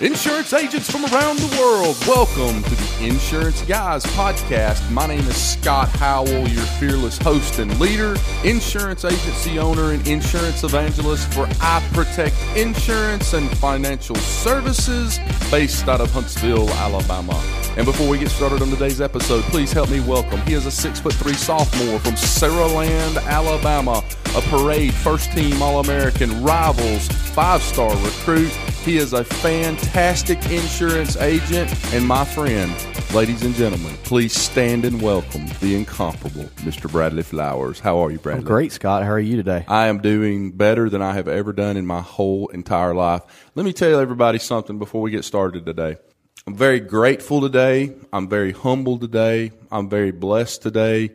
Insurance agents from around the world, welcome to the Insurance Guys Podcast. My name is Scott Howell, your fearless host and leader, insurance agency owner and insurance evangelist for iProtect Insurance and Financial Services, based out of Huntsville, Alabama. And before we get started on today's episode, please help me welcome. He is a 6'3" sophomore from Saraland, Alabama, a parade first-team All-American, Rivals five-star recruit. He is a fantastic insurance agent, and my friend, ladies and gentlemen, please stand and welcome the incomparable Mr. Bradley Flowers. How are you, Bradley? I'm great, Scott. How are you today? I am doing better than I have ever done in my whole entire life. Let me tell everybody something before we get started today. I'm very grateful today. I'm very humble today. I'm very blessed today.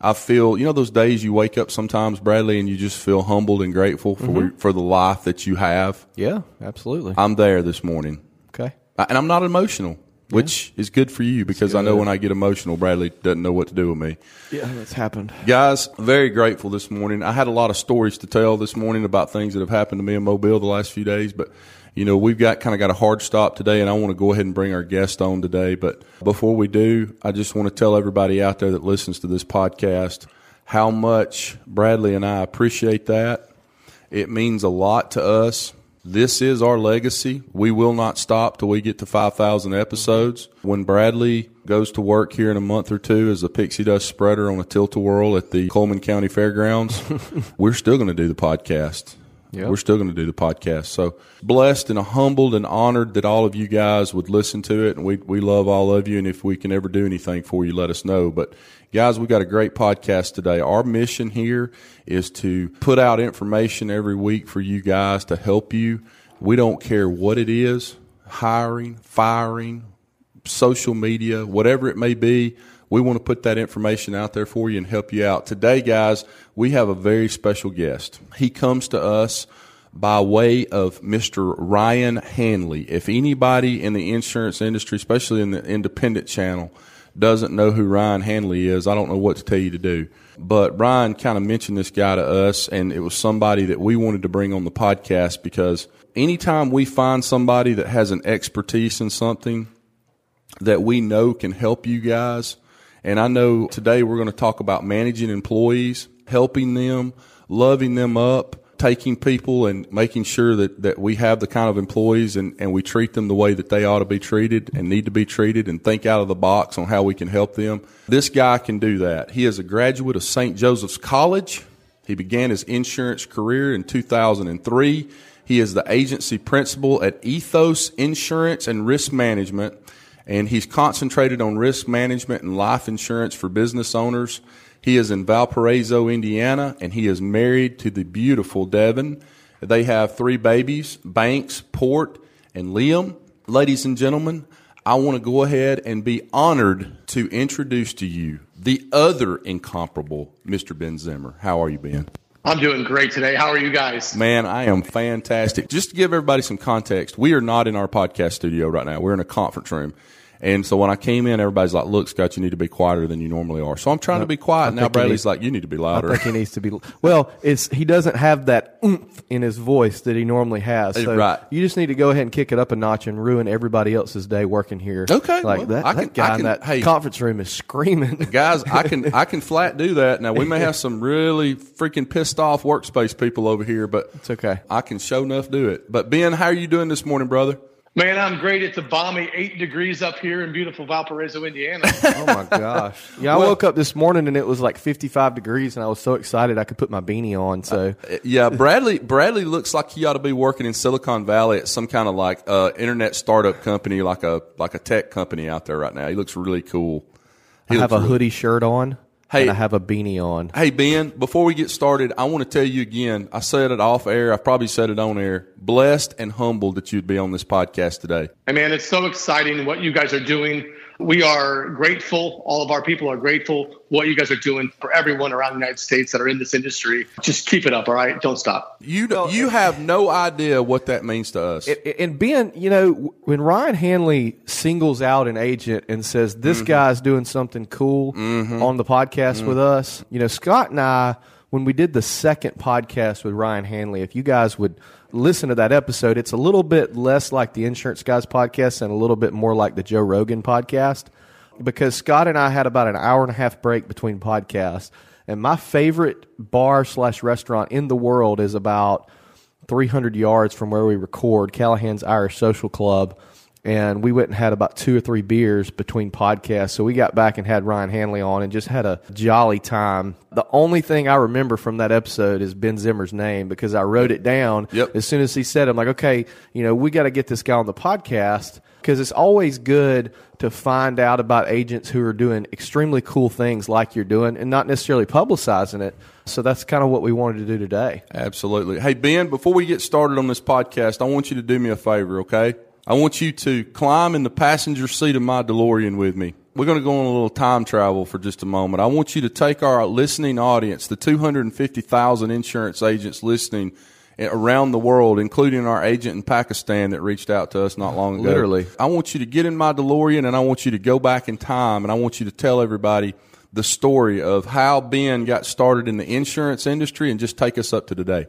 I feel, you know, those days you wake up sometimes, Bradley, and you just feel humbled and grateful for for the life that you have. Yeah, absolutely. I'm there this morning. Okay. And I'm not emotional, which is good for you, because I know when I get emotional, Bradley doesn't know what to do with me. Yeah, that's happened. Guys, very grateful this morning. I had a lot of stories to tell this morning about things that have happened to me in Mobile the last few days, but you know, we've got a hard stop today, and I want to go ahead and bring our guest on today. But before we do, I just want to tell everybody out there that listens to this podcast how much Bradley and I appreciate that. It means a lot to us. This is our legacy. We will not stop till we get to 5,000 episodes. When Bradley goes to work here in a month or two as a pixie dust spreader on a tilt-a-whirl at the Coleman County Fairgrounds, we're still going to do the podcast. Yep. We're still going to do the podcast. So blessed and humbled and honored that all of you guys would listen to it. And we love all of you. And if we can ever do anything for you, let us know. But guys, we got a great podcast today. Our mission here is to put out information every week for you guys to help you. We don't care what it is, hiring, firing, social media, whatever it may be. We want to put that information out there for you and help you out. Today, guys, we have a very special guest. He comes to us by way of Mr. Ryan Hanley. If anybody in the insurance industry, especially in the independent channel, doesn't know who Ryan Hanley is, I don't know what to tell you to do. But Ryan kind of mentioned this guy to us, and it was somebody that we wanted to bring on the podcast because anytime we find somebody that has an expertise in something that we know can help you guys. And I know today we're going to talk about managing employees, helping them, loving them up, taking people and making sure that we have the kind of employees and we treat them the way that they ought to be treated and need to be treated, and think out of the box on how we can help them. This guy can do that. He is a graduate of St. Joseph's College. He began his insurance career in 2003. He is the agency principal at Ethos Insurance and Risk Management. And he's concentrated on risk management and life insurance for business owners. He is in Valparaiso, Indiana, and he is married to the beautiful Devin. They have 3 babies, Banks, Port, and Liam. Ladies and gentlemen, I want to go ahead and be honored to introduce to you the other incomparable Mr. Ben Zimmer. How are you, Ben? I'm doing great today. How are you guys? Man, I am fantastic. Just to give everybody some context, we are not in our podcast studio right now. We're in a conference room. And so when I came in, everybody's like, look, Scott, you need to be quieter than you normally are. So I'm trying to be quiet. Now Bradley's like, you need to be louder. I think he needs to be. Well, he doesn't have that oomph in his voice that he normally has. So right. You just need to go ahead and kick it up a notch and ruin everybody else's day working here. Okay. Like that guy in that conference room is screaming. Guys, I can flat do that. Now, we may have some really freaking pissed off workspace people over here, but it's okay. I can sure enough do it. But Ben, how are you doing this morning, brother? Man, I'm great. It's a balmy 8 degrees up here in beautiful Valparaiso, Indiana. Oh, my gosh. Yeah, I woke up this morning, and it was like 55 degrees, and I was so excited I could put my beanie on. So Bradley looks like he ought to be working in Silicon Valley at some kind of like internet startup company, like a tech company out there right now. He looks really cool. I have a hoodie shirt on. Hey, and I have a beanie on. Hey, Ben, before we get started, I want to tell you again, I said it off air. I probably said it on air. Blessed and humbled that you'd be on this podcast today. Hey, man, it's so exciting what you guys are doing. We are grateful. All of our people are grateful what you guys are doing for everyone around the United States that are in this industry. Just keep it up, all right? Don't stop. You have no idea what that means to us. And Ben, you know, when Ryan Hanley singles out an agent and says, this guy's doing something cool on the podcast with us, you know, Scott and I, when we did the second podcast with Ryan Hanley, if you guys would listen to that episode, it's a little bit less like the Insurance Guys podcast and a little bit more like the Joe Rogan podcast, because Scott and I had about an hour and a half break between podcasts. And my favorite bar/restaurant in the world is about 300 yards from where we record, Callahan's Irish Social Club. And we went and had about 2 or 3 beers between podcasts. So we got back and had Ryan Hanley on and just had a jolly time. The only thing I remember from that episode is Ben Zimmer's name, because I wrote it down. Yep. As soon as he said it, I'm like, okay, we got to get this guy on the podcast, because it's always good to find out about agents who are doing extremely cool things like you're doing and not necessarily publicizing it. So that's kind of what we wanted to do today. Absolutely. Hey, Ben, before we get started on this podcast, I want you to do me a favor, okay? I want you to climb in the passenger seat of my DeLorean with me. We're going to go on a little time travel for just a moment. I want you to take our listening audience, the 250,000 insurance agents listening around the world, including our agent in Pakistan that reached out to us not long ago. Literally. I want you to get in my DeLorean, and I want you to go back in time, and I want you to tell everybody the story of how Ben got started in the insurance industry and just take us up to today.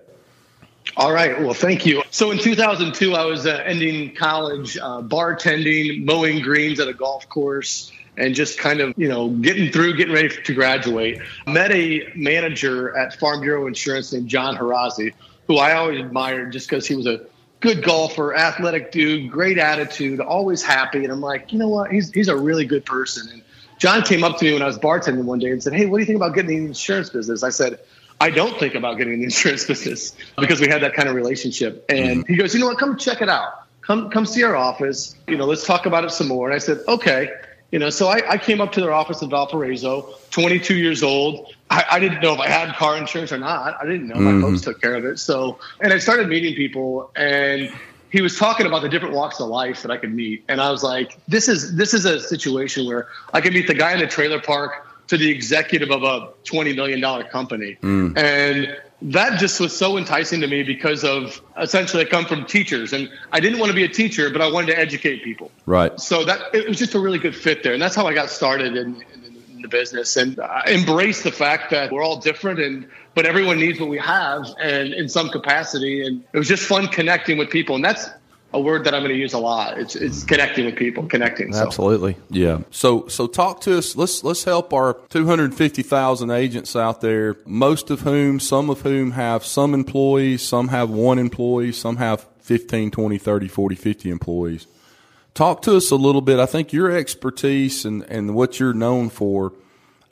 All right. Well, thank you. So in 2002, I was ending college, bartending, mowing greens at a golf course, and just kind of, getting through, getting ready to graduate. Met a manager at Farm Bureau Insurance named John Harazi, who I always admired just because he was a good golfer, athletic dude, great attitude, always happy. And I'm like, you know what? He's a really good person. And John came up to me when I was bartending one day and said, "Hey, what do you think about getting in the insurance business?" I said, "I don't think about getting in the insurance business," because we had that kind of relationship. And he goes, "You know what? Come check it out. Come see our office. Let's talk about it some more." And I said, "Okay." So I came up to their office in Valparaiso, 22 years old. I didn't know if I had car insurance or not. I didn't know. My folks took care of it. And I started meeting people, and he was talking about the different walks of life that I could meet. And I was like, this is a situation where I could meet the guy in the trailer park to the executive of a $20 million company. And that just was so enticing to me, because of essentially I come from teachers, and I didn't want to be a teacher, but I wanted to educate people. Right. So it was just a really good fit there. And that's how I got started in the business, and embrace the fact that we're all different, but everyone needs what we have and in some capacity. And it was just fun connecting with people. And that's a word that I'm going to use a lot. It's connecting with people, connecting. So. Absolutely. Yeah. So talk to us. Let's help our 250,000 agents out there, most of whom, some of whom have some employees, some have one employee, some have 15, 20, 30, 40, 50 employees. Talk to us a little bit. I think your expertise and what you're known for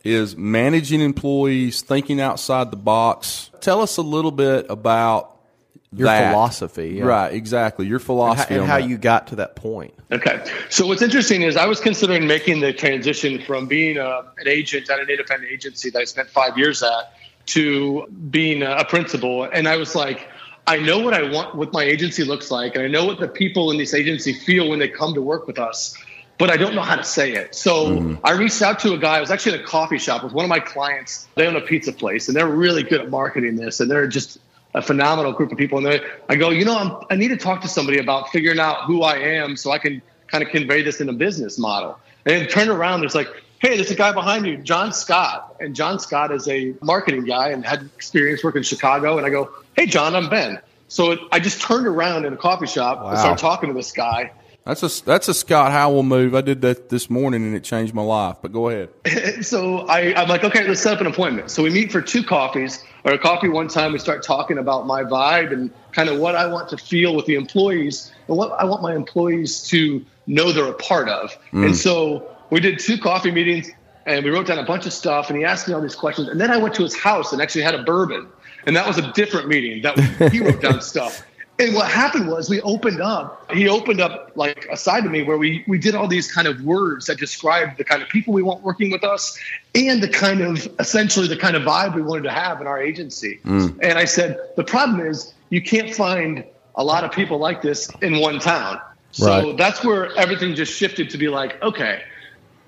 is managing employees, thinking outside the box. Tell us a little bit about philosophy. Yeah. Right, exactly. Your philosophy and how you got to that point. Okay. So what's interesting is I was considering making the transition from being an agent at an independent agency that I spent 5 years at to being a principal. And I was like, I know what I want, what my agency looks like. And I know what the people in this agency feel when they come to work with us, but I don't know how to say it. So I reached out to a guy. I was actually in a coffee shop with one of my clients. They own a pizza place, and they're really good at marketing this. And they're just a phenomenal group of people. And then I go, I need to talk to somebody about figuring out who I am so I can kind of convey this in a business model. And then turn around, there's like, hey, there's a guy behind you, John Scott. And John Scott is a marketing guy and had experience working in Chicago. And I go, hey, John, I'm Ben. So I just turned around in a coffee shop and started talking to this guy. That's a Scott Howell move. I did that this morning, and it changed my life, but go ahead. So I'm like, okay, let's set up an appointment. So we meet for two coffees, or a coffee one time. We start talking about my vibe and kind of what I want to feel with the employees and what I want my employees to know they're a part of. And so we did two coffee meetings, and we wrote down a bunch of stuff, and he asked me all these questions. And then I went to his house and actually had a bourbon, and that was a different meeting. He wrote down stuff. And what happened was he opened up like a side to me where we did all these kind of words that described the kind of people we want working with us and the kind of vibe we wanted to have in our agency. And I said, the problem is you can't find a lot of people like this in one town. So that's where everything just shifted to be like, okay,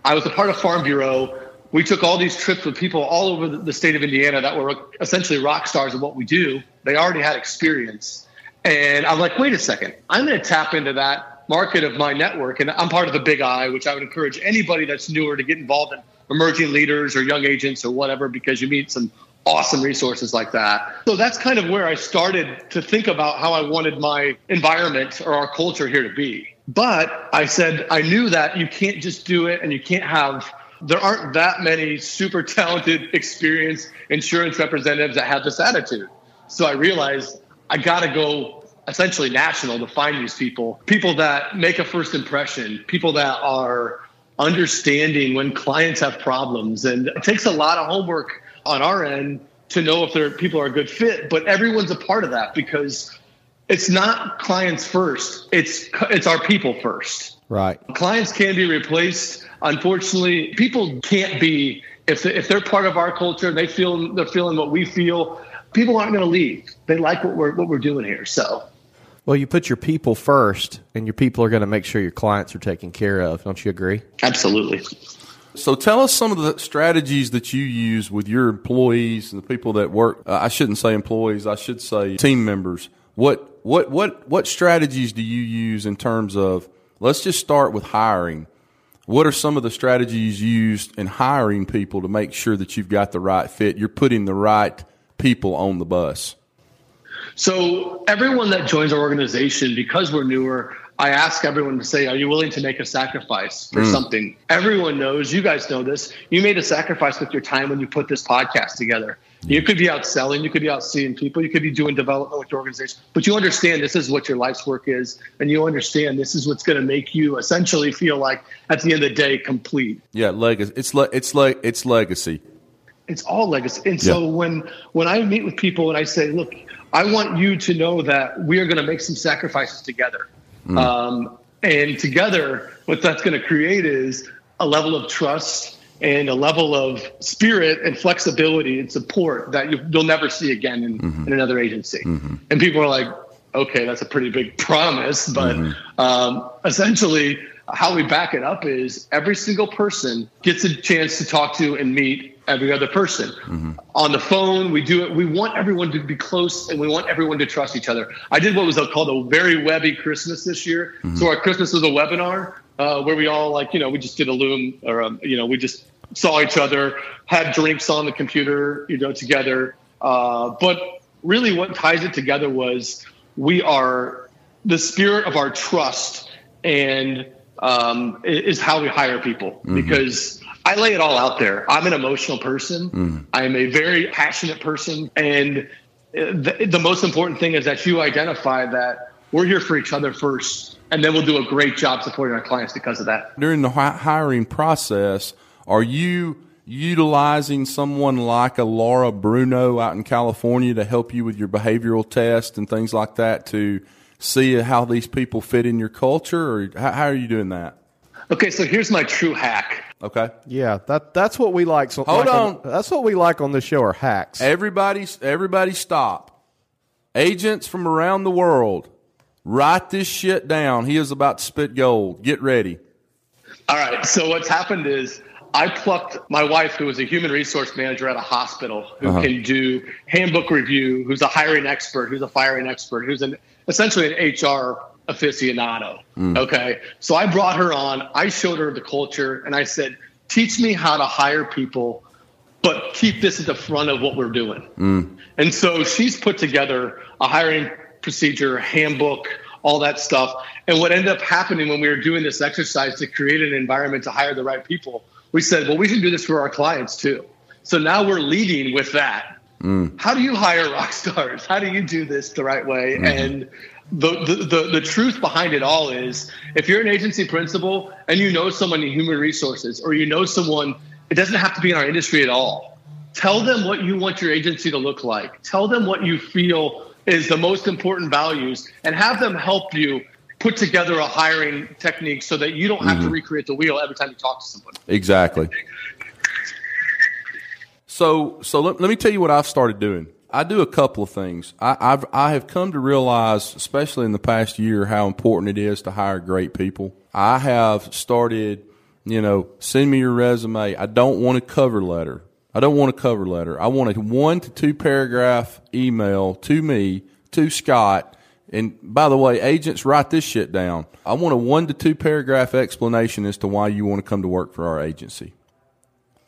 I was a part of Farm Bureau. We took all these trips with people all over the state of Indiana that were essentially rock stars of what we do. They already had experience. And I'm like, wait a second, I'm going to tap into that market of my network. And I'm part of the Big I, which I would encourage anybody that's newer to get involved in emerging leaders or young agents or whatever, because you meet some awesome resources like that. So that's kind of where I started to think about how I wanted my environment or our culture here to be. But I said, I knew that you can't just do it, and you can't have, there aren't that many super talented, experienced insurance representatives that have this attitude. So I realized I got to go essentially national to find these people, people that make a first impression, people that are understanding when clients have problems. And it takes a lot of homework on our end to know if their people are a good fit, but everyone's a part of that because it's not clients first. It's our people first. Right. Clients can be replaced. Unfortunately, people can't be, if they're part of our culture and they're feeling what we feel, people aren't going to leave. They like what we're doing here. So, well, you put your people first, and your people are going to make sure your clients are taken care of. Don't you agree? Absolutely. So tell us some of the strategies that you use with your employees and the people that work. I shouldn't say employees. I should say team members. What strategies do you use in terms of, let's just start with hiring. What are some of the strategies used in hiring people to make sure that you've got the right fit, you're putting the right people on the bus? So everyone that joins our organization, because we're newer, I ask everyone to say, are you willing to make a sacrifice for something? Everyone knows, you guys know this, you made a sacrifice with your time when you put this podcast together. You could be out selling, you could be out seeing people, you could be doing development with your organization, but you understand this is what your life's work is, and you understand this is what's going to make you essentially feel like, at the end of the day, complete. Yeah, legacy. It's legacy. It's all legacy. And so when I meet with people and I say, look, I want you to know that we are going to make some sacrifices together. And together, what that's going to create is a level of trust and a level of spirit and flexibility and support that you'll never see again in another agency. And people are like, okay, that's a pretty big promise. But essentially, how we back it up is every single person gets a chance to talk to and meet every other person. On the phone, we do it. We want everyone to be close, and we want everyone to trust each other. I did what was called a very webby Christmas this year. So our Christmas was a webinar where we all we just did a Loom or, we just saw each other, had drinks on the computer, together. But really what ties it together was we are the spirit of our trust and is how we hire people because I lay it all out there. I'm an emotional person. I'm a very passionate person. And the most important thing is that you identify that we're here for each other first, and then we'll do a great job supporting our clients because of that. During the hiring process, are you utilizing someone like a Laura Bruno out in California to help you with your behavioral test and things like that to see how these people fit in your culture, or how are you doing that? Okay, so here's my true hack. Okay. Yeah, that's what we like. So that's what we like on this show are hacks. Everybody stop. Agents from around the world, write this shit down. He is about to spit gold. Get ready. All right, so what's happened is I plucked my wife, who is a human resource manager at a hospital, who can do handbook review, who's a hiring expert, who's a firing expert, who's essentially an HR aficionado. Okay. So I brought her on, I showed her the culture, and I said, teach me how to hire people, but keep this at the front of what we're doing. And so she's put together a hiring procedure, handbook, all that stuff. And what ended up happening when we were doing this exercise to create an environment to hire the right people, we said, well, we should do this for our clients too. So now we're leading with that. How do you hire rock stars? How do you do this the right way? And the truth behind it all is, if you're an agency principal and you know someone in human resources, or you know someone, it doesn't have to be in our industry at all. Tell them what you want your agency to look like. Tell them what you feel is the most important values, and have them help you put together a hiring technique so that you don't have to recreate the wheel every time you talk to someone. Exactly. So let me tell you what I've started doing. I do a couple of things. I have come to realize, especially in the past year, how important it is to hire great people. I have started, send me your resume. I don't want a cover letter. I want a 1 to 2 paragraph email to me, to Scott. And by the way, agents, write this shit down. I want a 1 to 2 paragraph explanation as to why you want to come to work for our agency.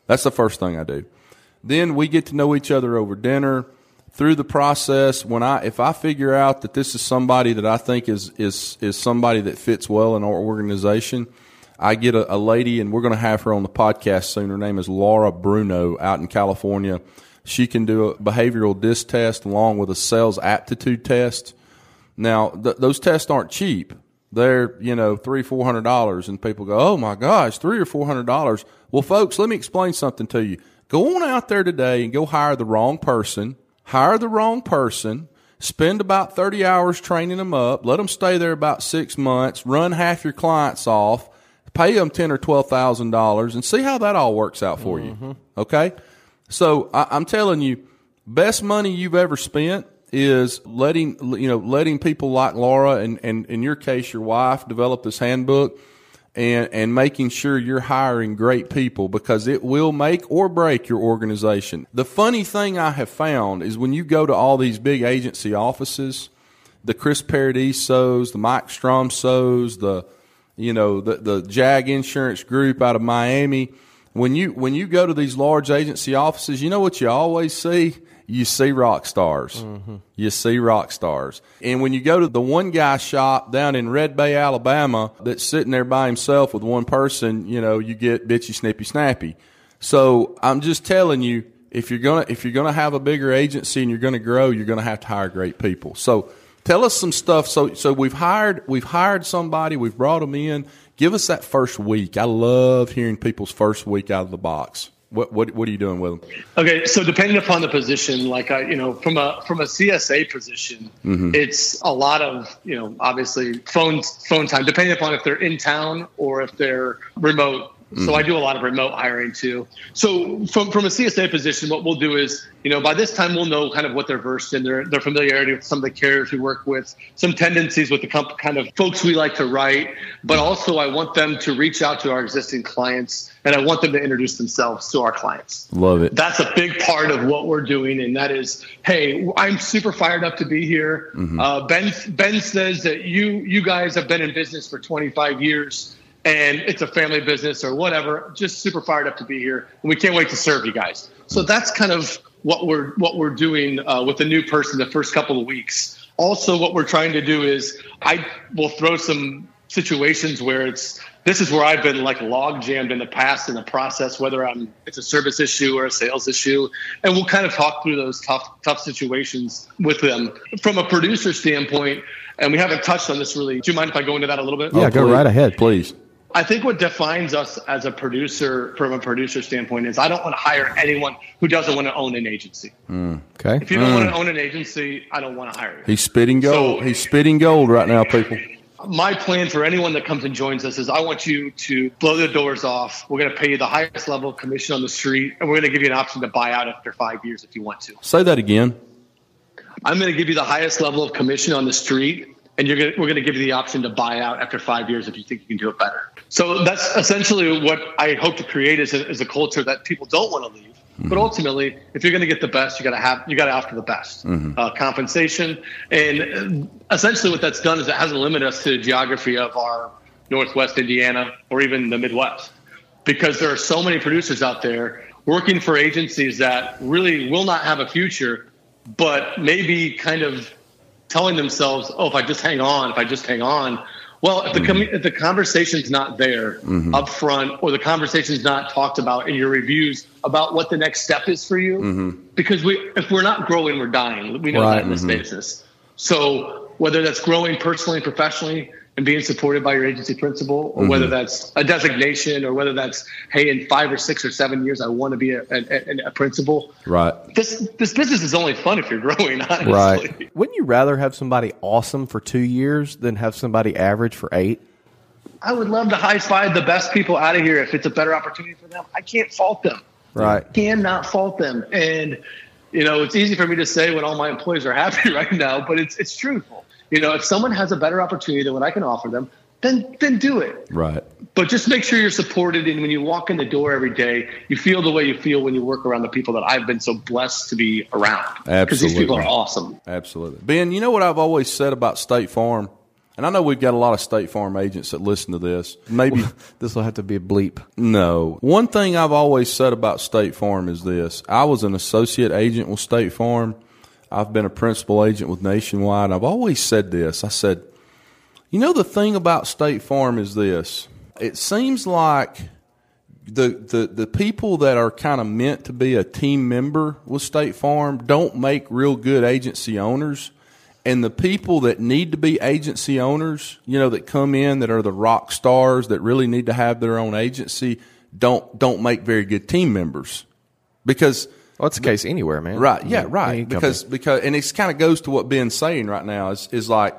That's the first thing I do. Then we get to know each other over dinner. Through the process, if I figure out that this is somebody that I think is somebody that fits well in our organization, I get a lady, and we're going to have her on the podcast soon. Her name is Laura Bruno out in California. She can do a behavioral DISC test along with a sales aptitude test. Now, those tests aren't cheap. They're, $300-$400, and people go, oh my gosh, $300 or $400. Well, folks, let me explain something to you. Go on out there today and go hire the wrong person, spend about 30 hours training them up, let them stay there about 6 months, run half your clients off, pay them $10,000 or $12,000, and see how that all works out for you, okay? So I'm telling you, best money you've ever spent is letting people like Laura and in your case, your wife, develop this handbook and making sure you're hiring great people, because it will make or break your organization. The funny thing I have found is when you go to all these big agency offices, the Chris Paradisos, the Mike Stromsos, the Jag Insurance Group out of Miami, when you go to these large agency offices, you know what you always see? You see rock stars. Mm-hmm. You see rock stars. And when you go to the one guy shop down in Red Bay, Alabama, that's sitting there by himself with one person, you get bitchy, snippy, snappy. So I'm just telling you, if you're gonna have a bigger agency and you're gonna grow, you're gonna have to hire great people. So tell us some stuff. So we've hired somebody, we've brought them in. Give us that first week. I love hearing people's first week out of the box. What are you doing with them? Okay, so depending upon the position, like from a CSA position, it's a lot of obviously phone time. Depending upon if they're in town or if they're remote. Mm-hmm. So I do a lot of remote hiring too. So from a CSA position, what we'll do is, by this time we'll know kind of what they're versed in, their familiarity with some of the carriers we work with, some tendencies with the kind of folks we like to write, but also I want them to reach out to our existing clients and I want them to introduce themselves to our clients. Love it. That's a big part of what we're doing, and that is, hey, I'm super fired up to be here. Mm-hmm. Ben says that you guys have been in business for 25 years. And it's a family business or whatever, just super fired up to be here. And we can't wait to serve you guys. So that's kind of what we're doing with a new person the first couple of weeks. Also, what we're trying to do is I will throw some situations where this is where I've been like log jammed in the past in the process, whether it's a service issue or a sales issue. And we'll kind of talk through those tough situations with them. From a producer standpoint, and we haven't touched on this really. Do you mind if I go into that a little bit? Yeah, go right ahead, please. I think what defines us as a producer from a producer standpoint is I don't want to hire anyone who doesn't want to own an agency. Okay. If you don't want to own an agency, I don't want to hire you. He's spitting gold. So, he's spitting gold right now, people. My plan for anyone that comes and joins us is I want you to blow the doors off. We're going to pay you the highest level of commission on the street, and we're going to give you an option to buy out after 5 years if you want to. Say that again. I'm going to give you the highest level of commission on the street, and we're going to give you the option to buy out after 5 years if you think you can do it better. So that's essentially what I hope to create is a culture that people don't want to leave. Mm-hmm. But ultimately, if you're going to get the best, you got to offer the best compensation. And essentially, what that's done is it hasn't limited us to the geography of our Northwest Indiana or even the Midwest, because there are so many producers out there working for agencies that really will not have a future, but maybe kind of telling themselves, oh, if I just hang on. Well, if the conversation's not there up front, or the conversation's not talked about in your reviews about what the next step is for you, because if we're not growing, we're dying. We know that in this business. So whether that's growing personally and professionally and being supported by your agency principal, or whether that's a designation, or whether that's, hey, in 5 or 6 or 7 years, I want to be a principal. Right. This business is only fun if you're growing, honestly. Right. Wouldn't you rather have somebody awesome for 2 years than have somebody average for 8? I would love to high five the best people out of here if it's a better opportunity for them. I can't fault them. Right. I cannot fault them. And, it's easy for me to say when all my employees are happy right now, but it's truthful. If someone has a better opportunity than what I can offer them, then do it. Right. But just make sure you're supported. And when you walk in the door every day, you feel the way you feel when you work around the people that I've been so blessed to be around. Absolutely. Because these people are awesome. Absolutely. Ben, you know what I've always said about State Farm? And I know we've got a lot of State Farm agents that listen to this. Maybe this will have to be a bleep. No. One thing I've always said about State Farm is this. I was an associate agent with State Farm. I've been a principal agent with Nationwide. I've always said this. I said, you know, the thing about State Farm is this. It seems like the people that are kind of meant to be a team member with State Farm don't make real good agency owners. And the people that need to be agency owners, you know, that come in that are the rock stars that really need to have their own agency don't make very good team members. Because that's the case anywhere, man. Right. Yeah, right. Because and it kind of goes to what Ben's saying right now is like,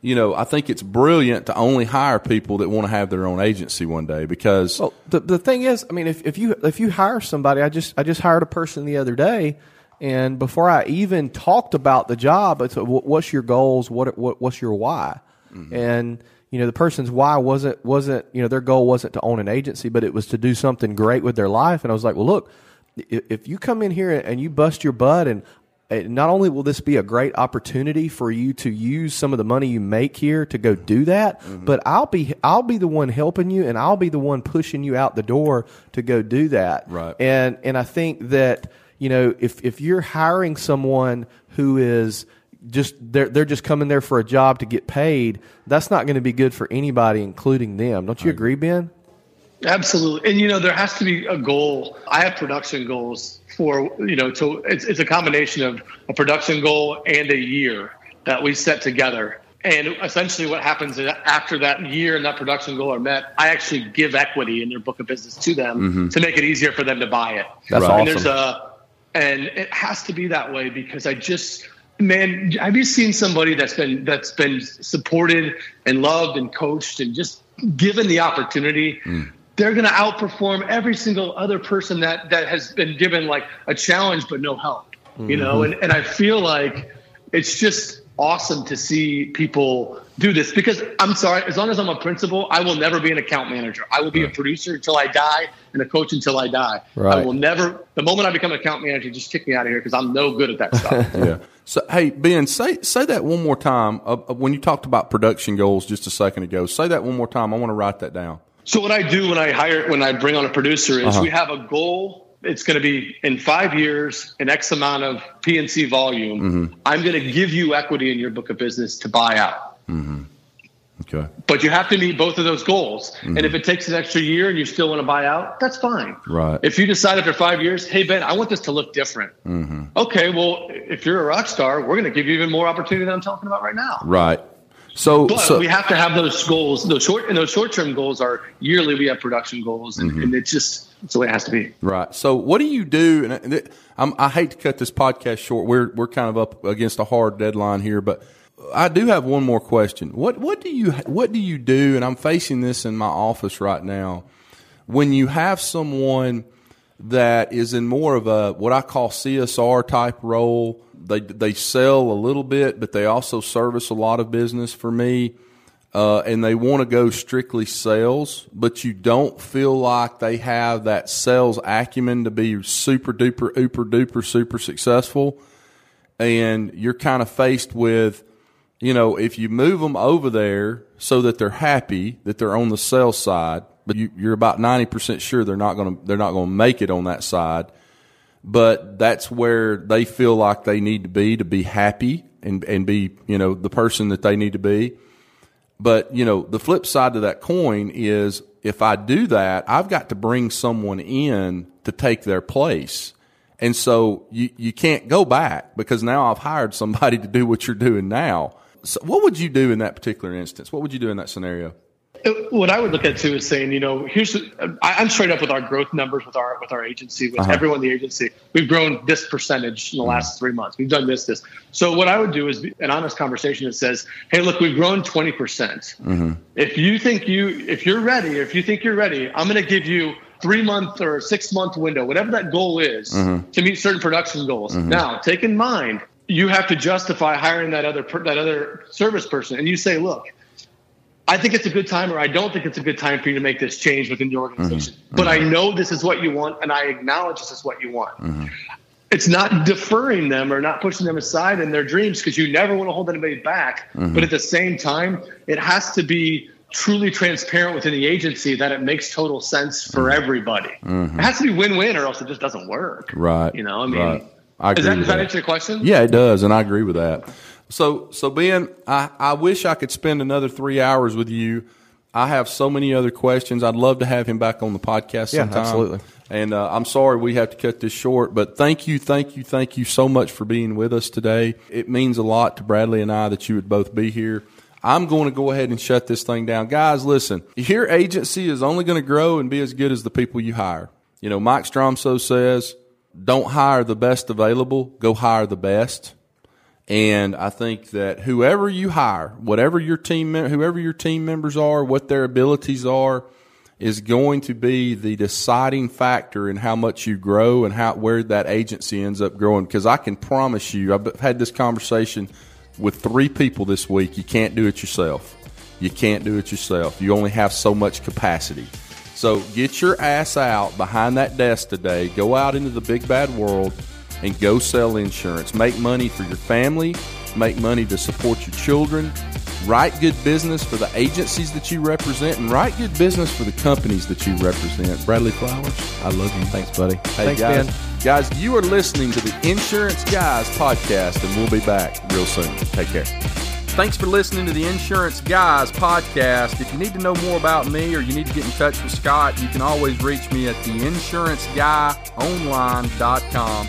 you know, I think it's brilliant to only hire people that want to have their own agency one day because the thing is, I mean, if you hire somebody, I just hired a person the other day, and before I even talked about the job, it's what's your goals, what's your why, mm-hmm. and you know the person's why wasn't you know their goal wasn't to own an agency, but it was to do something great with their life, and I was like, well, look, if you come in here and you bust your butt and not only will this be a great opportunity for you to use some of the money you make here to go do that, mm-hmm. but I'll be the one helping you and I'll be the one pushing you out the door to go do that. Right. And I think that, you know, if you're hiring someone who is just they're just coming there for a job to get paid, that's not going to be good for anybody, including them. Don't you agree, Ben? Absolutely. And, you know, there has to be a goal. I have production goals for, you know, so it's a combination of a production goal and a year that we set together. And essentially what happens is after that year and that production goal are met, I actually give equity in their book of business to them mm-hmm. to make it easier for them to buy it. That's right. Awesome. And it has to be that way because man, have you seen somebody that's been supported and loved and coached and just given the opportunity mm. they're going to outperform every single other person that has been given like a challenge, but no help, mm-hmm. you know? And I feel like it's just awesome to see people do this because I'm sorry, as long as I'm a principal, I will never be an account manager. I will be right. a producer until I die and a coach until I die. Right. I will never, the moment I become an account manager, just kick me out of here because I'm no good at that stuff. Yeah. So, hey, Ben, say that one more time. When you talked about production goals just a second ago, say that one more time. I want to write that down. So what I do when I bring on a producer is uh-huh. we have a goal. It's going to be in 5 years, an X amount of P&C volume. Mm-hmm. I'm going to give you equity in your book of business to buy out. Mm-hmm. Okay. But you have to meet both of those goals. Mm-hmm. And if it takes an extra year and you still want to buy out, that's fine. Right. If you decide after 5 years, hey, Ben, I want this to look different. Mm-hmm. Okay, well, if you're a rock star, we're going to give you even more opportunity than I'm talking about right now. Right. So we have to have those goals. Those short-term goals are yearly. We have production goals, and, mm-hmm. and it's just – that's the way it has to be. Right. So what do you do – and I hate to cut this podcast short. We're kind of up against a hard deadline here, but – I do have one more question. What do you do? And I'm facing this in my office right now. When you have someone that is in more of a what I call CSR type role, they sell a little bit, but they also service a lot of business for me, and they want to go strictly sales, but you don't feel like they have that sales acumen to be super duper, ooper duper, super successful, and you're kind of faced with. You know, if you move them over there so that they're happy that they're on the sales side, but you're about 90% sure they're not going to make it on that side, but that's where they feel like they need to be happy and be, you know, the person that they need to be. But, you know, the flip side to that coin is if I do that, I've got to bring someone in to take their place. And so you can't go back because now I've hired somebody to do what you're doing now. So what would you do in that particular instance? What would you do in that scenario? What I would look at too is saying, you know, I'm straight up with our growth numbers with our agency, with uh-huh. everyone in the agency. We've grown this percentage in the last 3 months. We've done this. So what I would do is an honest conversation that says, hey, look, we've grown 20%. Mm-hmm. If you think you're ready, I'm going to give you 3-month or 6-month window, whatever that goal is, mm-hmm. to meet certain production goals. Mm-hmm. Now, take in mind, you have to justify hiring that other service person. And you say, look, I think it's a good time or I don't think it's a good time for you to make this change within your organization. Mm-hmm. But mm-hmm. I know this is what you want and I acknowledge this is what you want. Mm-hmm. it's not deferring them or not pushing them aside in their dreams, because you never want to hold anybody back. Mm-hmm. But at the same time, it has to be truly transparent within the agency that it makes total sense for everybody. Mm-hmm. It has to be win-win, or else it just doesn't work. Right. You know, I mean, right. Does that answer your question? Yeah, it does. And I agree with that. So Ben, I wish I could spend another 3 hours with you. I have so many other questions. I'd love to have him back on the podcast sometime. Yeah, absolutely. And I'm sorry we have to cut this short, but thank you so much for being with us today. It means a lot to Bradley and I that you would both be here. I'm going to go ahead and shut this thing down. Guys, listen, your agency is only going to grow and be as good as the people you hire. You know, Mike Stromso says, don't hire the best available, go hire the best. And I think that whoever you hire, whoever your team members are, what their abilities are, is going to be the deciding factor in how much you grow and where that agency ends up growing. Because I can promise you, I've had this conversation with 3 people this week. You can't do it yourself. You only have so much capacity. So get your ass out behind that desk today. Go out into the big bad world and go sell insurance. Make money for your family. Make money to support your children. Write good business for the agencies that you represent, and write good business for the companies that you represent. Bradley Flowers, I love you. Thanks, buddy. Hey, thanks, guys. Ben. Guys, you are listening to the Insurance Guys podcast, and we'll be back real soon. Take care. Thanks for listening to the Insurance Guys podcast. If you need to know more about me or you need to get in touch with Scott, you can always reach me at theinsuranceguyonline.com